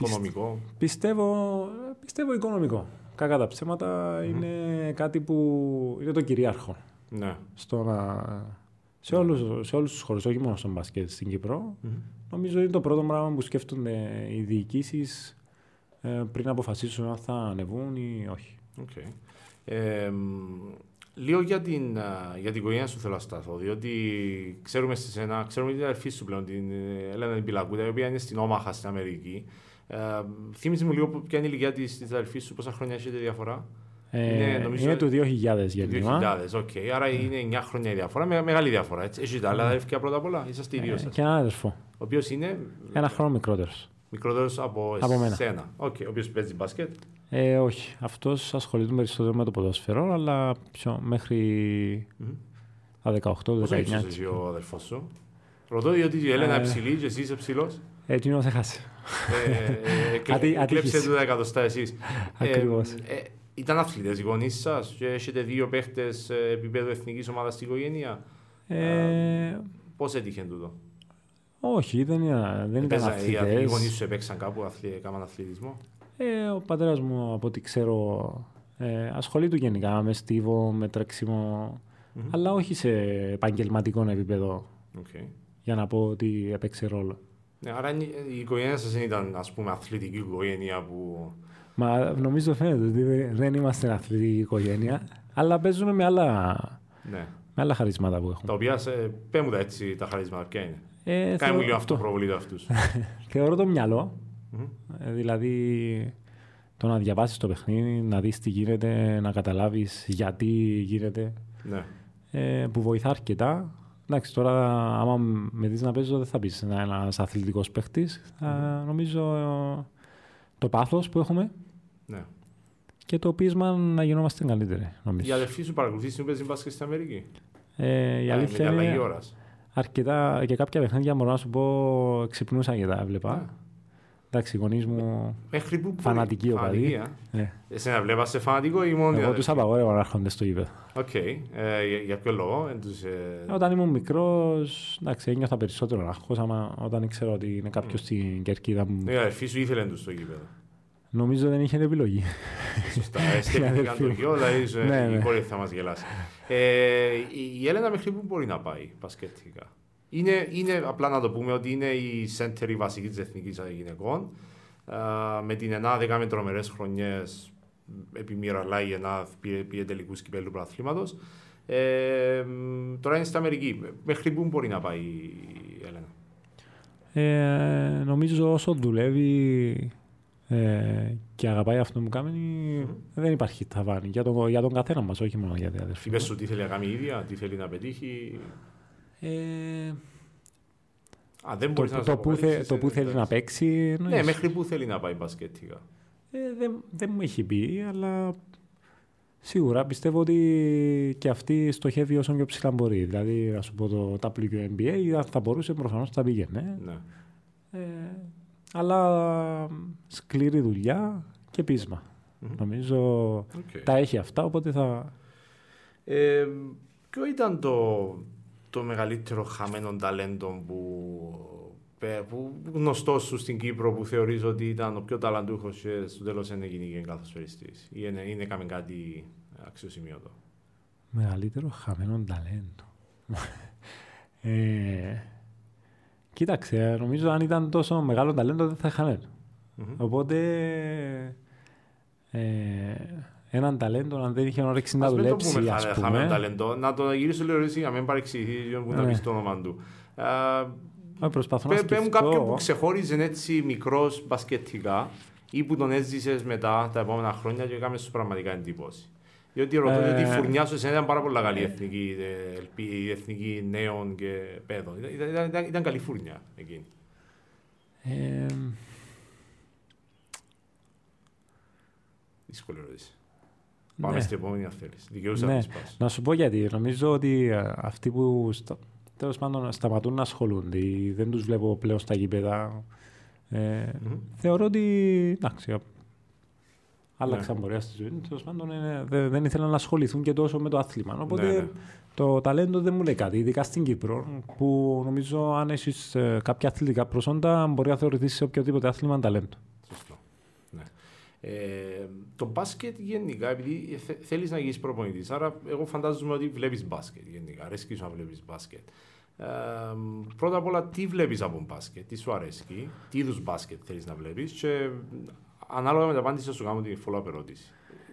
Οικονομικό. Πιστεύω, πιστεύω οικονομικό. Κακά τα ψέματα mm-hmm. είναι κάτι που είναι το κυρίαρχο. Ναι. Στο να, σε, ναι. όλους, σε όλους τους χώρους, όχι μόνο στον μπασκετ στην Κύπρο, mm-hmm. νομίζω είναι το πρώτο πράγμα που σκέφτονται οι διοικήσεις ε, πριν αποφασίσουν αν θα ανεβούν ή όχι. Okay. Ε, Λίγο για την, για την οικογένεια σου θέλω να σταθώ, διότι ξέρουμε στη σένα, ξέρουμε την αδερφή σου πλέον, την Έλενα την Πιλακούτα, η οποία είναι στην Όμαχα στην Αμερική. Ε, θύμισε μου λίγο ποια είναι η ηλικία της, της αδερφής σου, πόσα χρόνια έχετε διαφορά. Ε, είναι, νομίζω, είναι του δύο χιλιάδες γεννήμα. δύο χιλιάδες, οκ. Okay. Άρα mm. είναι εννιά χρόνια η διαφορά, με, μεγάλη διαφορά. Έτσι. Έχεις τα άλλα αδερφιά πρώτα απ' όλα, είσαστε οι δύο σας. Ε, και έναν αδερφό. Ο οποίος είναι. Ένα χρόνο μικρότερος. Μικρότερος από, από εσένα. Okay. Ο οποίος παίζει μπάσκετ. Ε, όχι. Αυτός ασχολείται περισσότερο με το ποδόσφαιρο, αλλά πιο, μέχρι mm-hmm. τα δεκαοκτώ δεκαεννιά. Πόσο ύψος εσύ ο αδερφός σου. Ρωτώ διότι η Έλενα ε, ψηλή και εσύ είσαι ψηλός. Ε, τι νόμως έχασε. Κλέψε το δεκατοστά εσείς. Ακριβώς. Ε, ε, ήταν αθλητές οι γονείς σας και έχετε δύο παίχτες επίπεδο εθνικής ομάδας στην οικογένεια. Ε, Πώς έτυχε τούτο. Όχι, δεν, δεν ήταν αθλητές. Οι γονείς σου έπαιξαν κάπου, έκαναν αθλητισμό. Ε, ο πατέρας μου, από ό,τι ξέρω, ε, ασχολείται γενικά με στίβο, με τρέξιμο, mm-hmm. αλλά όχι σε επαγγελματικό επίπεδο. Okay. Για να πω ότι έπαιξε ρόλο. Ναι, άρα η οικογένεια σας ήταν, ας πούμε, αθλητική οικογένεια που... Μα νομίζω φαίνεται ότι δεν είμαστε αθλητική οικογένεια, αλλά παίζουμε με άλλα, ναι. με άλλα χαρίσματα που έχουμε. Τα οποία, πέ μου τα έτσι τα χαρίσματα, ποια είναι. Ε, Κάνε μου λίγο αυτό προβλήτα αυτούς. Θεωρώ το μυαλό, mm-hmm. δηλαδή το να διαβάσεις το παιχνίδι, να δεις τι γίνεται, να καταλάβεις γιατί γίνεται, ναι. ε, που βοηθά αρκετά. Εντάξει, τώρα άμα με δεις να παίζω δεν θα πεις ένας αθλητικός παίχτης. Mm-hmm. Νομίζω το πάθος που έχουμε ναι. και το πείσμα να γινόμαστε καλύτεροι. Νομίζω. Η αδερφή σου παρακολουθείς να παίζει μπάσκετ στην Αμερική. Ε, η αλήθεια είναι, είναι αρκετά και κάποια παιχνίδια μπορώ να σου πω ξυπνούσα και τα έβλεπα. Yeah. Εντάξει, οι γονείς μου φανατικοί οπαδοί. Yeah. Εσένα βλέπας σε φανατικό ή μόνο... Εγώ τους απαγόρευα να έρχονται στο γήπεδο. Οκ. Okay. Ε, για, για ποιο λόγο? Τους, ε... Όταν ήμουν μικρός, εντάξει, ένιωθα περισσότερο άγχος, άμα όταν ήξερα ότι είναι κάποιος mm. στην κερκίδα μου... Η αδερφή σου ήθελε τους στο γήπεδο. Νομίζω δεν είχε επιλογή. Σωστά. Σκέφτηκαν το γιο, δηλαδή η κόρη θα μας γελάσει. Η Έλενα μέχρι πού μπορεί να πάει μπασκετικά? Είναι, είναι, απλά να το πούμε ότι είναι η σέντερη βασική της Εθνικής Γυναικών. Α, με την ΕΝΑΔΕΚΑ με τρομερές χρονιές επί μοίρα η ΕΝΑΔ πήρε, πήρε τελικούς κυπέλλου πρωταθλήματος. Ε, τώρα είναι στην Αμερική. Μέχρι πού μπορεί να πάει η Έλενα? Ε, νομίζω όσο δουλεύει ε, και αγαπάει αυτό που κάνει mm. δεν υπάρχει ταβάνι. Για τον, για τον καθένα μας, όχι μόνο για την αδερφή. Είπες σου τι θέλει να κάνει η ίδια, τι θέλει να πετύχει. Ε... Α, δεν το, να το, που θε, το που θέλει να παίξει. Ναι, ναι, μέχρι που θέλει να πάει μπασκετικά. Ε, δεν, δεν μου έχει πει, αλλά σίγουρα πιστεύω ότι και αυτή στοχεύει όσο πιο ψηλά μπορεί. Δηλαδή, να σου πω το ντάμπλιου εν μπι έι, αν θα μπορούσε προφανώς θα πήγαινε. Ναι. Ε, αλλά σκληρή δουλειά και πείσμα. Mm-hmm. Νομίζω okay. τα έχει αυτά, οπότε θα... Ε, ποιο ήταν το... το μεγαλύτερο χαμένο ταλέντο που, που γνωστός σου στην Κύπρο που θεωρείς ότι ήταν ο πιο ταλαντούχος και στο τέλος δεν έγινε και καθοσφαιριστής ή είναι, είναι κάμε κάτι αξιοσημείωτο? Μεγαλύτερο χαμένο ταλέντο. ε, κοίταξε, νομίζω αν ήταν τόσο μεγάλο ταλέντο δεν θα χαμένο. Mm-hmm. Οπότε ε, έναν ταλέντο, αν δεν είχε όρεξη να δουλέψει. Ας μην το πούμε χαμένο ταλέντο, να το γυρίσω λίγο εσύ για να μην παρεξηγηθεί που να πεις το όνομα του. Πε μου κάποιον που ξεχώριζε έτσι μικρός μπασκετικά ή που τον έζησες μετά τα επόμενα χρόνια και έκαμε σου πραγματικά εντύπωση. Διότι ρωτώ ότι η φουρνιά σου ήταν πάρα πολύ καλή η εθνική νέων και παιδών. Ήταν καλή φουρνιά εκείνη. Δύσκολη ερώτηση. Πάμε ναι. στην επόμενη αν θέλεις. Δικαιούσα ναι. να τις πας. Να σου πω γιατί. Νομίζω ότι αυτοί που στα... τέλος πάντων σταματούν να ασχολούνται ή δεν τους βλέπω πλέον στα γήπεδα. Ε, mm-hmm. Θεωρώ ότι εντάξει, άλλαξαν ναι. πορεία στη ζωή. Τέλος πάντων ε, δε, δεν ήθελαν να ασχοληθούν και τόσο με το άθλημα. Οπότε ναι, ναι. το ταλέντο δεν μου λέει κάτι. Ειδικά στην Κύπρο που νομίζω αν έχεις ε, κάποια αθλητικά προσόντα μπορεί να θεωρηθείς σε οποιοδήποτε άθλημα ταλέντο. Ε, το μπάσκετ γενικά, επειδή θε, θέλεις να γίνεις προπονητής, άρα εγώ φαντάζομαι ότι βλέπεις μπάσκετ γενικά, αρέσκει σου να βλέπεις μπάσκετ. Ε, πρώτα απ' όλα τι βλέπεις από μπάσκετ, τι σου αρέσκει, τι είδους μπάσκετ θέλεις να βλέπεις και ανάλογα με την απάντηση θα σου κάνω την follow-up ερώτηση.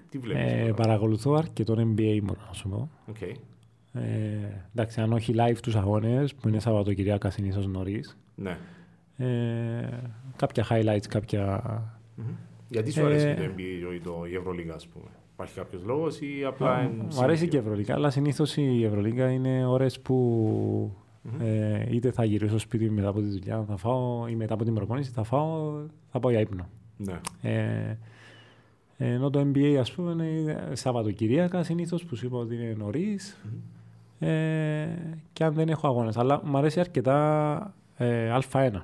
Τι βλέπεις? Ε, παρακολουθώ αρκετό εν μπι έι μόνο να σου πω. Okay. Ε, εντάξει, αν όχι live τους αγώνες που είναι Σαββατοκυριακά συνήθως νωρίς. Ναι. Ε, κάποια highlights, κάποια... Mm-hmm. Γιατί σου αρέσει ε, το εν μπι έι ή το, η Ευρωλίγα, ας πούμε? Υπάρχει κάποιος λόγος ή απλά... Ε, μου αρέσει και η Ευρωλίγα, αλλά συνήθως η Ευρωλίγα είναι ώρες που mm-hmm. ε, είτε θα γυρίσω στο σπίτι μετά από τη δουλειά θα φάω, ή μετά από την προπόνηση θα φάω, θα πάω για ύπνο. Ναι. Ε, ενώ το εν μπι έι, ας πούμε, είναι Σαββατοκυριακά συνήθως, που σου είπα ότι είναι νωρίς mm-hmm. ε, και αν δεν έχω αγώνες. Αλλά μου αρέσει αρκετά ε, Α1 mm.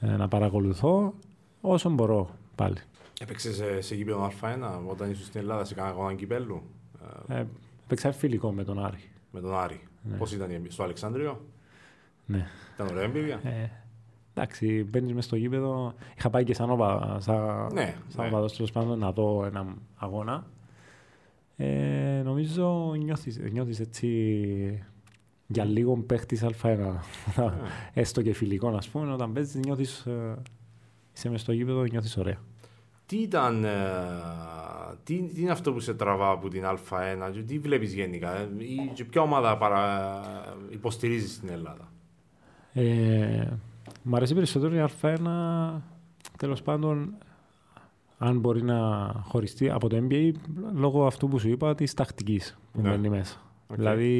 ε, να παρακολουθώ. Όσο μπορώ πάλι. Έπαιξε σε, σε γήπεδο Α1 όταν ήσουν στην Ελλάδα σε κανένα αγώνα κυπέλλου? Ε, έπαιξα φιλικό με τον Άρη. Με τον Άρη. Ναι. Πώς ήταν η εμπειρία, στο Αλεξάνδριο? Ναι. Ήταν ωραία εμπειρία. Ε, εντάξει, μπαίνεις μέσα στο γήπεδο. Είχα πάει και σαν όπαδος ναι, ναι. να δω έναν αγώνα. Ε, νομίζω νιώθεις, νιώθεις έτσι για λίγο παίχτης Α1. Έστω και φιλικό, ας πούμε, όταν παίζεις νιώθεις, είσαι μες στο γήπεδο, νιώθεις ωραία. Τι ήταν, ε, τι, τι είναι αυτό που σε τραβά από την Α1 και τι βλέπεις γενικά, ε, και ποια ομάδα παρα, υποστηρίζεις στην Ελλάδα? Ε, μ' αρέσει περισσότερο η Α1, τέλος πάντων, αν μπορεί να χωριστεί από το Ν Μπι Έι λόγω αυτού που σου είπα, της τακτικής που ναι. μένει μέσα. Okay. Δηλαδή,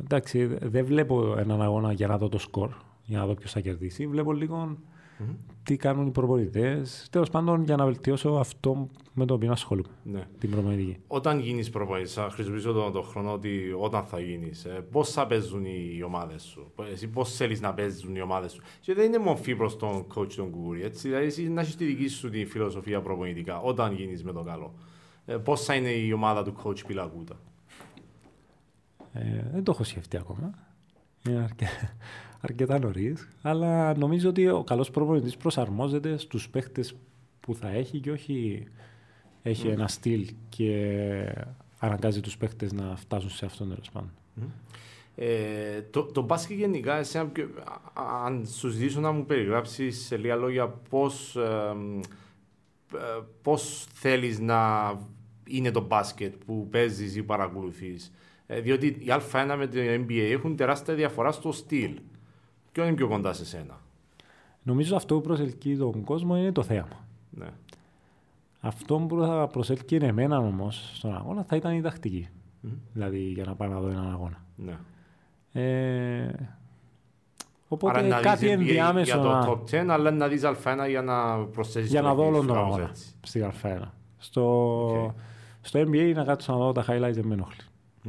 εντάξει, δεν βλέπω έναν αγώνα για να δω το σκορ, για να δω ποιος θα κερδίσει, βλέπω λίγο... Mm-hmm. Τι κάνουν οι προπονητές, τέλος πάντων, για να βελτιώσω αυτό με το οποίο ασχολούμαι, ναι. την προπονητική. Όταν γίνεις προπονητής, χρησιμοποιήσω τον, τον χρόνο ότι όταν θα γίνεις, πώς θα παίζουν οι ομάδες σου, εσύ πώς θέλεις να παίζουν οι ομάδες σου. Και δεν είναι μορφή προς τον coach τον Γκούρη, έτσι. Δηλαδή, εσύ να έχεις τη δική σου τη φιλοσοφία προπονητικά, όταν γίνεις με το καλό. Πώς θα είναι η ομάδα του coach Πιλακούτα? Ε, δεν το έχω σκεφτεί ακόμα. Αρκετά νωρίς, αλλά νομίζω ότι ο καλός προπονητής προσαρμόζεται στους παίχτες που θα έχει και όχι έχει mm. ένα στυλ και αναγκάζει τους παίχτες να φτάσουν σε αυτόν, τέλος πάντων. Mm. Ε, το, το μπάσκετ γενικά, εσένα, αν σου ζητήσω να μου περιγράψεις σε λίγα λόγια πώς, ε, πώς θέλεις να είναι το μπάσκετ που παίζεις ή παρακολουθείς, ε, διότι η Α1 με το Ν Μπι Έι έχουν τεράστια διαφορά στο στυλ. Ποιο είναι πιο κοντά σε σένα? Νομίζω αυτό που προσελκύει τον κόσμο είναι το θέαμα. Ναι. Αυτό που θα προσελκύει εμένα όμως στον αγώνα θα ήταν η τακτική. Mm. Δηλαδή για να πάω να δω έναν αγώνα. Ναι. Ε, οπότε άρα κάτι ενδιάμεσο. Για το top δέκα, αλλά να δεις Α1 για να προσθέσεις. Για να δω όλον τον αγώνα. Στην Α1. Στο, okay. στο Ν Μπι Έι να κάτσω να δω τα highlights με ενόχλη. Mm.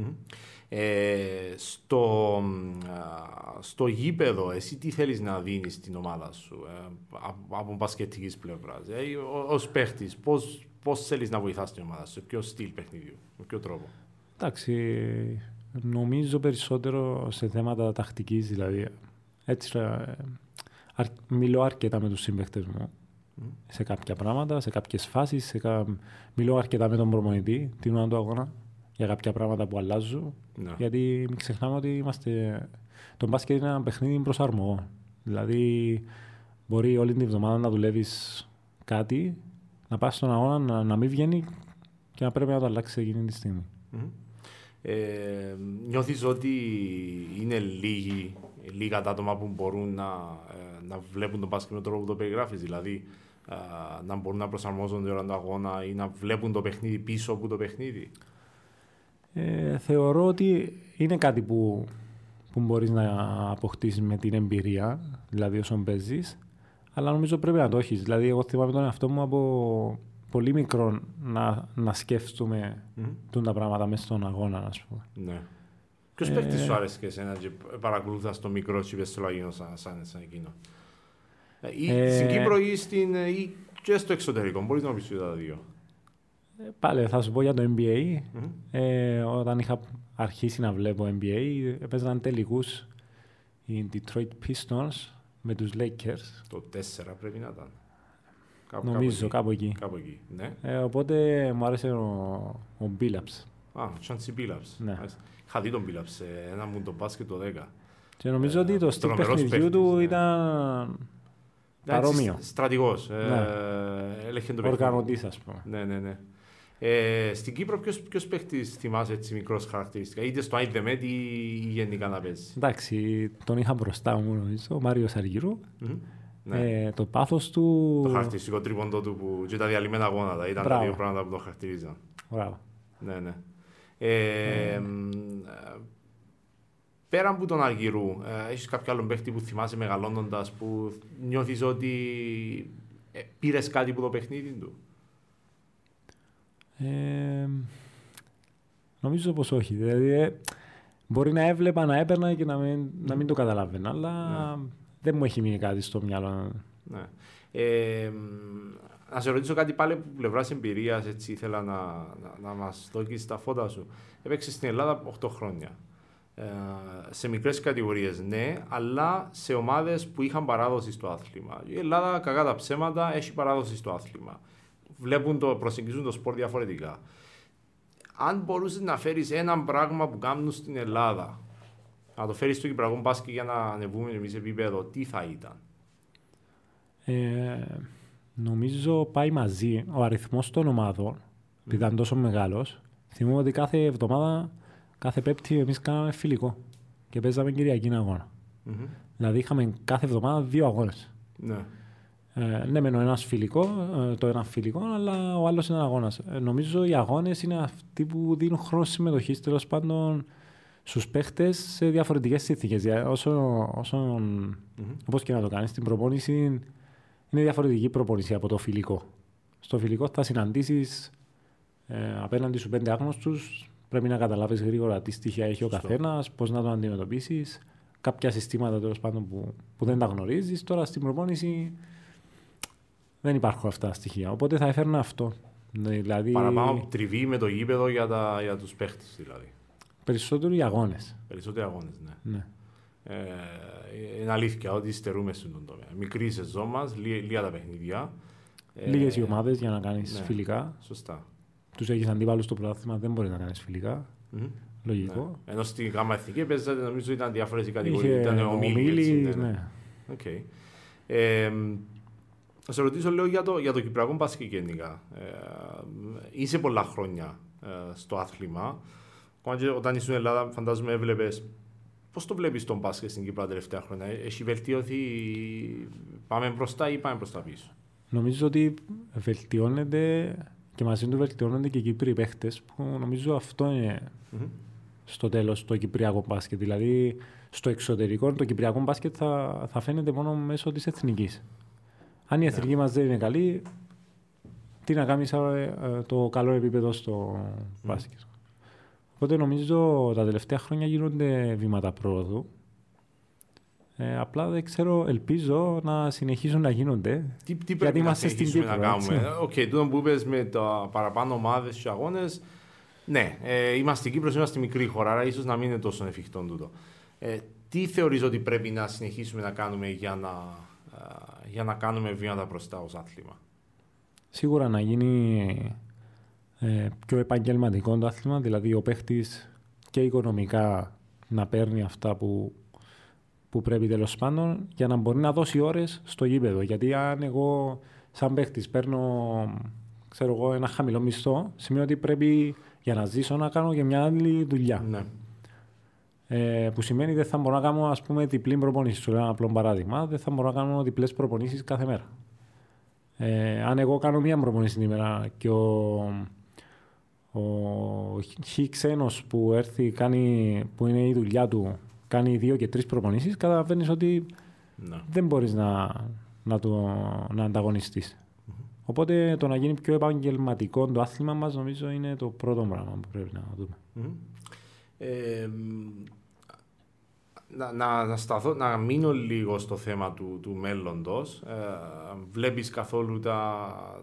Ε, στο, στο γήπεδο, εσύ τι θέλεις να δίνεις στην ομάδα σου, ε, από μπασκετικής πλευράς, ε, ως παίχτης, πώς, πώς θέλεις να βοηθάς την ομάδα σου, ποιο στυλ παιχνιδιού, με ποιο τρόπο? Εντάξει, νομίζω περισσότερο σε θέματα τακτικής, δηλαδή έτσι αρ, μιλώ αρκετά με τους συμπαίχτες μου mm. σε κάποια πράγματα, σε κάποιες φάσεις, σε κα... μιλώ αρκετά με τον προπονητή την ώρα του αγώνα για κάποια πράγματα που αλλάζουν. Ναι. Γιατί μην ξεχνάμε ότι είμαστε... το μπάσκετ είναι ένα παιχνίδι προσαρμογό. Δηλαδή, μπορεί όλη την εβδομάδα να δουλεύεις κάτι, να πας στον αγώνα, να, να μην βγαίνει και να πρέπει να το αλλάξεις εκείνη τη στιγμή. Mm-hmm. Ε, νιώθεις ότι είναι λίγοι, λίγα τα άτομα που μπορούν να, να βλέπουν τον μπάσκετ με τον τρόπο που το περιγράφεις. Δηλαδή, να μπορούν να προσαρμόζονται όλο τον αγώνα ή να βλέπουν το παιχνίδι πίσω από το παιχνίδι. Ε, θεωρώ ότι είναι κάτι που, που μπορείς να αποκτήσεις με την εμπειρία, δηλαδή όσον παίζεις, αλλά νομίζω πρέπει να το έχεις. Δηλαδή, εγώ θυμάμαι τον εαυτό μου από πολύ μικρό να, να σκέφτομαι mm. τούτα πράγματα μέσα στον αγώνα, ας πούμε. Ναι. Ποιος ε, παίκτης σου άρεσε και εσένα και παρακολούθας το μικρό και είπες το Αγίνο σαν, σαν, σαν εκείνο? Ε, ε, στην Κύπρο ή, στην, ή και στο εξωτερικό, μπορείς να πεις τα δύο. Πάλι θα σου πω για το Ν Μπι Έι. Mm-hmm. Ε, όταν είχα αρχίσει να βλέπω Ν Μπι Έι, έπαιζαν τελικούς οι Detroit Pistons με τους Lakers. Το τέσσερα πρέπει να ήταν. Κάπου, Νομίζω, κάπου εκεί. Κάπου εκεί. Κάπου εκεί. Ναι. Ε, οπότε μου άρεσε ο, ο Billups. Α, Chauncey Billups. Ναι. Είχα δει τον Billups, ένα μου τον μπάσκετ το δέκα. Και νομίζω ε, ότι το στυλ παιχνιδιού του ναι. ήταν... παρόμοιο. Στρατηγός. Ναι. Ε, έλεγχε το παιχνίδι. Οργανωτής, ας πούμε. Ναι, ναι, ναι. Ε, στην Κύπρο, ποιος, ποιος παίχτης θυμάσαι έτσι μικρός χαρακτηριστικά, είτε στο Άγιο Δομέτη ή γενικά να παίζει? Εντάξει, τον είχα μπροστά μου νομίζω, ο Μάριος Αργυρού. Mm-hmm. Ε, ναι. Το πάθος του. Το χαρακτηριστικό τρίποντο του που και τα διαλυμένα γόνατα ήταν Μπράβο. τα δύο πράγματα που το χαρακτηρίζαν. Μπράβο. Ναι, ναι. Ε, mm. Πέρα από τον Αργυρού, ε, έχεις κάποιο άλλο παίχτη που θυμάσαι μεγαλώνοντας που νιώθεις ότι ε, πήρες κάτι από το παιχνίδι του? Ε, νομίζω πως όχι. Δηλαδή, ε, μπορεί να έβλεπα, να έπαιρνα και να μην, mm. να μην το καταλάβαινα, αλλά ναι. δεν μου έχει μείνει κάτι στο μυαλό. Ναι. Ε, να σε ρωτήσω κάτι πάλι από πλευράς εμπειρίας, έτσι ήθελα να, να, να μας δώσεις τα φώτα σου. Έπαιξες στην Ελλάδα οκτώ χρόνια. Ε, σε μικρές κατηγορίες, ναι, αλλά σε ομάδες που είχαν παράδοση στο άθλημα. Η Ελλάδα, κακά τα ψέματα, έχει παράδοση στο άθλημα. Βλέπουν το, προσεγγίζουν το σπορ διαφορετικά. Αν μπορούσες να φέρεις ένα πράγμα που κάνουν στην Ελλάδα να το φέρεις στο κυπριακό μπάσκετ για να ανεβούμε εμείς επίπεδο, τι θα ήταν? Ε, νομίζω πάει μαζί ο αριθμός των ομάδων, επειδή ήταν τόσο μεγάλος. Θυμούμαι ότι κάθε εβδομάδα, κάθε Πέμπτη, εμείς κάναμε φιλικό και παίζαμε Κυριακή αγώνα. Mm-hmm. Δηλαδή είχαμε κάθε εβδομάδα δύο αγώνες. Ναι. Ε, ναι, μεν ο ένας φιλικό, το ένα φιλικό, αλλά ο άλλος είναι ένα αγώνας. Ε, νομίζω οι αγώνες είναι αυτοί που δίνουν χρόνο συμμετοχής, τέλος πάντων, στους παίχτες σε διαφορετικές συνθήκες. Mm-hmm. Όπως και να το κάνεις, την προπόνηση είναι διαφορετική προπόνηση από το φιλικό. Στο φιλικό θα συναντήσεις ε, απέναντι σου πέντε άγνωστους. Πρέπει να καταλάβεις γρήγορα τι στοιχεία έχει ο καθένας, πώς να τον αντιμετωπίσεις. Κάποια συστήματα τέλος πάντων που, που δεν τα γνωρίζεις. Τώρα στην προπόνηση δεν υπάρχουν αυτά τα στοιχεία. Οπότε θα έφερνα αυτό. Δηλαδή, παραπάνω τριβή με το γήπεδο για, τα, για τους παίχτες δηλαδή. Περισσότεροι αγώνες. Περισσότεροι αγώνες, ναι. ναι. Ε, είναι αλήθεια ότι στερούμε στον τομέα. Μικρή σεζόν μας, λί, λίγα τα παιχνίδια. Λίγες οι ομάδες για να κάνεις ναι, φιλικά. Σωστά. Τους έχεις αντίπαλους στο πρωτάθλημα, δεν μπορεί να κάνεις φιλικά. Mm-hmm. Λογικό. Ναι. Ενώ στην γάμα εθνική παίζατε, νομίζω ήταν διάφορες οι κατηγορίες. Ήταν ομίλοι. Ναι. Okay. Ε, θα σε ρωτήσω λέω για το, για το κυπριακό μπάσκετ γενικά. Ε, είσαι πολλά χρόνια ε, στο άθλημα. Όταν ήσουν στην Ελλάδα, φαντάζομαι έβλεπες. Πώς το βλέπεις τον μπάσκετ στην Κύπρο τα τελευταία χρόνια? Έχει βελτιωθεί, πάμε μπροστά ή πάμε προς τα πίσω? Νομίζω ότι βελτιώνεται και μαζί του βελτιώνονται και οι Κύπροι παίχτες, που νομίζω αυτό είναι mm-hmm. στο τέλος το κυπριακό μπάσκετ. Δηλαδή στο εξωτερικό το κυπριακό μπάσκετ θα, θα φαίνεται μόνο μέσω της εθνικής. Αν η εθνική yeah. μας δεν είναι καλή, τι να κάνεις το καλό επίπεδο στο mm-hmm. μπάσκετ. Οπότε νομίζω τα τελευταία χρόνια γίνονται βήματα πρόοδου. Ε, απλά δεν ξέρω, ελπίζω να συνεχίζουν να γίνονται. Τι, τι πρέπει να συνεχίσουμε να κάνουμε? Οκ, okay, τούτο που είπες με τα παραπάνω ομάδες και αγώνες. Ναι, ε, είμαστε στην Κύπρο, είμαστε μικρή χώρα, άρα ίσως να μην είναι τόσο εφικτό τούτο. Ε, τι θεωρείς ότι πρέπει να συνεχίσουμε να κάνουμε για να, ε, για να κάνουμε βήματα μπροστά ως άθλημα? Σίγουρα να γίνει Ε, πιο επαγγελματικό το άθλημα, δηλαδή ο παίχτης και οικονομικά να παίρνει αυτά που, που πρέπει τέλος πάντων, για να μπορεί να δώσει ώρες στο γήπεδο. Γιατί αν εγώ σαν παίχτης παίρνω ξέρω εγώ, ένα χαμηλό μισθό, σημαίνει ότι πρέπει για να ζήσω να κάνω και μια άλλη δουλειά. Ναι. Ε, που σημαίνει δεν θα μπορώ να κάνω ας πούμε διπλή προπονήσεις. Σου λέω ένα απλό παράδειγμα, δεν θα μπορώ να κάνω διπλές προπονήσεις κάθε μέρα. Ε, αν εγώ κάνω μια προπονήση την ημέρα και ο Ο χι ξένος που έρθει, κάνει, που είναι η δουλειά του, κάνει δύο και τρεις προπονήσεις, καταλαβαίνεις ότι no. δεν μπορείς να, να, το, να ανταγωνιστείς. Mm-hmm. Οπότε το να γίνει πιο επαγγελματικό το άθλημα μας, νομίζω είναι το πρώτο πράγμα που πρέπει να δούμε. Mm-hmm. Ε, να, να, να, σταθώ, να μείνω λίγο στο θέμα του, του μέλλοντος. Ε, βλέπεις καθόλου τα,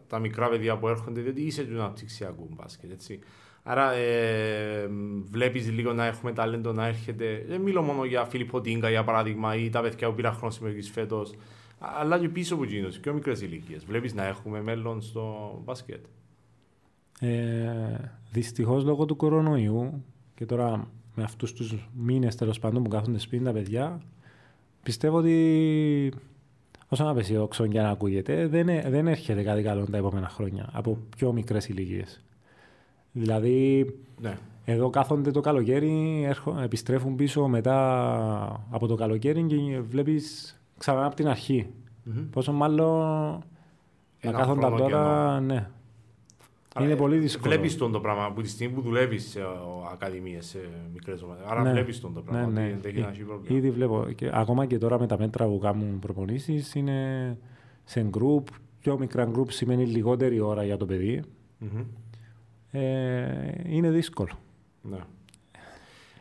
τα μικρά παιδιά που έρχονται, διότι είσαι του αναπτυξιακού μπάσκετ, έτσι. Άρα ε, βλέπεις λίγο να έχουμε ταλέντο να έρχεται. Δεν μιλώ μόνο για Φίλιππο Τίνκα για παράδειγμα ή τα παιδιά που πήραν χρόνο συμμετοχής φέτος, αλλά και πίσω από γίνονται, πιο μικρές ηλικίες. Βλέπεις να έχουμε μέλλον στο μπάσκετ? Ε, δυστυχώς λόγω του κορονοϊού και τώρα με αυτούς τους μήνες τέλος πάντων που κάθονται σπίτι τα παιδιά, πιστεύω ότι όσο να πέσει όξον και να ακούγεται, δεν, δεν έρχεται κάτι καλό τα επόμενα χρόνια από πιο μικρές ηλικίες. Δηλαδή, ναι. εδώ κάθονται το καλοκαίρι, έρχον, επιστρέφουν πίσω μετά από το καλοκαίρι και βλέπεις ξανά από την αρχή. Mm-hmm. Πόσο μάλλον να κάθονται τώρα, ναι. Είναι πολύ δύσκολο. Βλέπεις τον το πράγμα από τη στιγμή που δουλεύεις σε ακαδημίες, σε μικρές ομάδες. Άρα ναι, βλέπεις τον το πράγμα. Ναι, ναι. Δεν έχει πρόβλημα. Ήδη βλέπω. Και ακόμα και τώρα με τα μέτρα που κάνουν προπονήσεις είναι σε group. Πιο μικρά group σημαίνει λιγότερη ώρα για το παιδί. Mm-hmm. Ε, είναι δύσκολο. Ναι.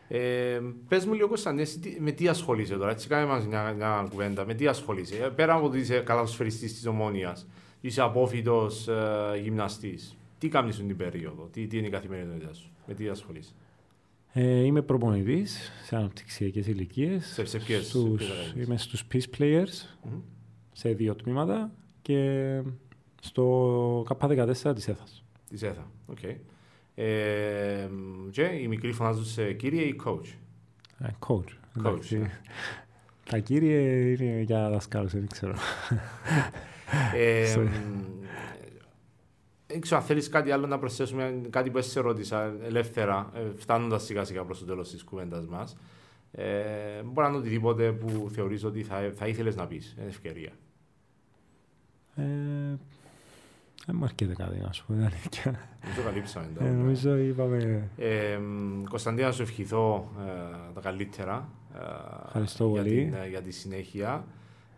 Ε, πες μου λίγο, Κωνσταντίνε, με τι ασχολείσαι τώρα? Έτσι, κάνε μας μια, μια κουβέντα. Με τι ασχολείσαι? Πέρα από ότι είσαι καλαθοσφαιριστής της Ομόνοιας, είσαι απόφοιτος ε, γυμναστής. Τι κάνεις την περίοδο, τι, τι είναι η καθημερινότητά σου, με τι ασχολείσαι? Ε, είμαι προπονητής σε αναπτυξιακές ηλικίες. Σε, σε ποιες, στους, σε είμαι στους Peace Players, mm-hmm. σε δύο τμήματα και στο κάπα δεκατέσσερα της ETHAS. Της ETHAS, οκ. Okay. Ε, και οι μικροί φωνάζουν σε κύριε ή coach? Coach. Coach. Τα κύριε είναι για δασκάλους, δεν ξέρω. Δεν ξέρω αν θέλεις κάτι άλλο να προσθέσουμε, κάτι που σε ρώτησα ελεύθερα, φτάνοντας σιγά σιγά προς το τέλος της κουβέντας μας. Ε, μπορεί να είναι οτιδήποτε που θεωρείς ότι θα, θα ήθελες να πεις, είναι ευκαιρία. Ε, δεν μου αρκέται κάτι να σου πω, είναι αλήθεια. Νομίζω καλύψαμε. Ε, νομίζω είπαμε... Ε, Κωνσταντίνα, σου ευχηθώ ε, τα καλύτερα. Ε, Ευχαριστώ για πολύ. Την, ε, για τη συνέχεια.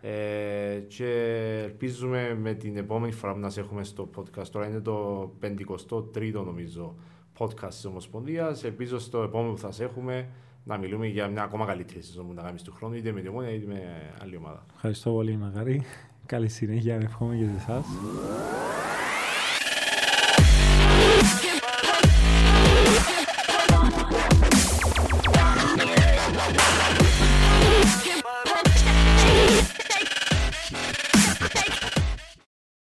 Ε, και ελπίζουμε με την επόμενη φορά που να σε έχουμε στο podcast, τώρα είναι το πενηκοστό τρίτο νομίζω podcast της Ομοσπονδίας, ελπίζω στο επόμενο που θα σε έχουμε να μιλούμε για μια ακόμα καλύτερη σεζόν που να κάνεις του χρόνου, είτε με τη Ομόνια είτε με άλλη ομάδα. Ευχαριστώ πολύ, Μακάρι. Καλή συνέχεια, εύχομαι και σε εσάς.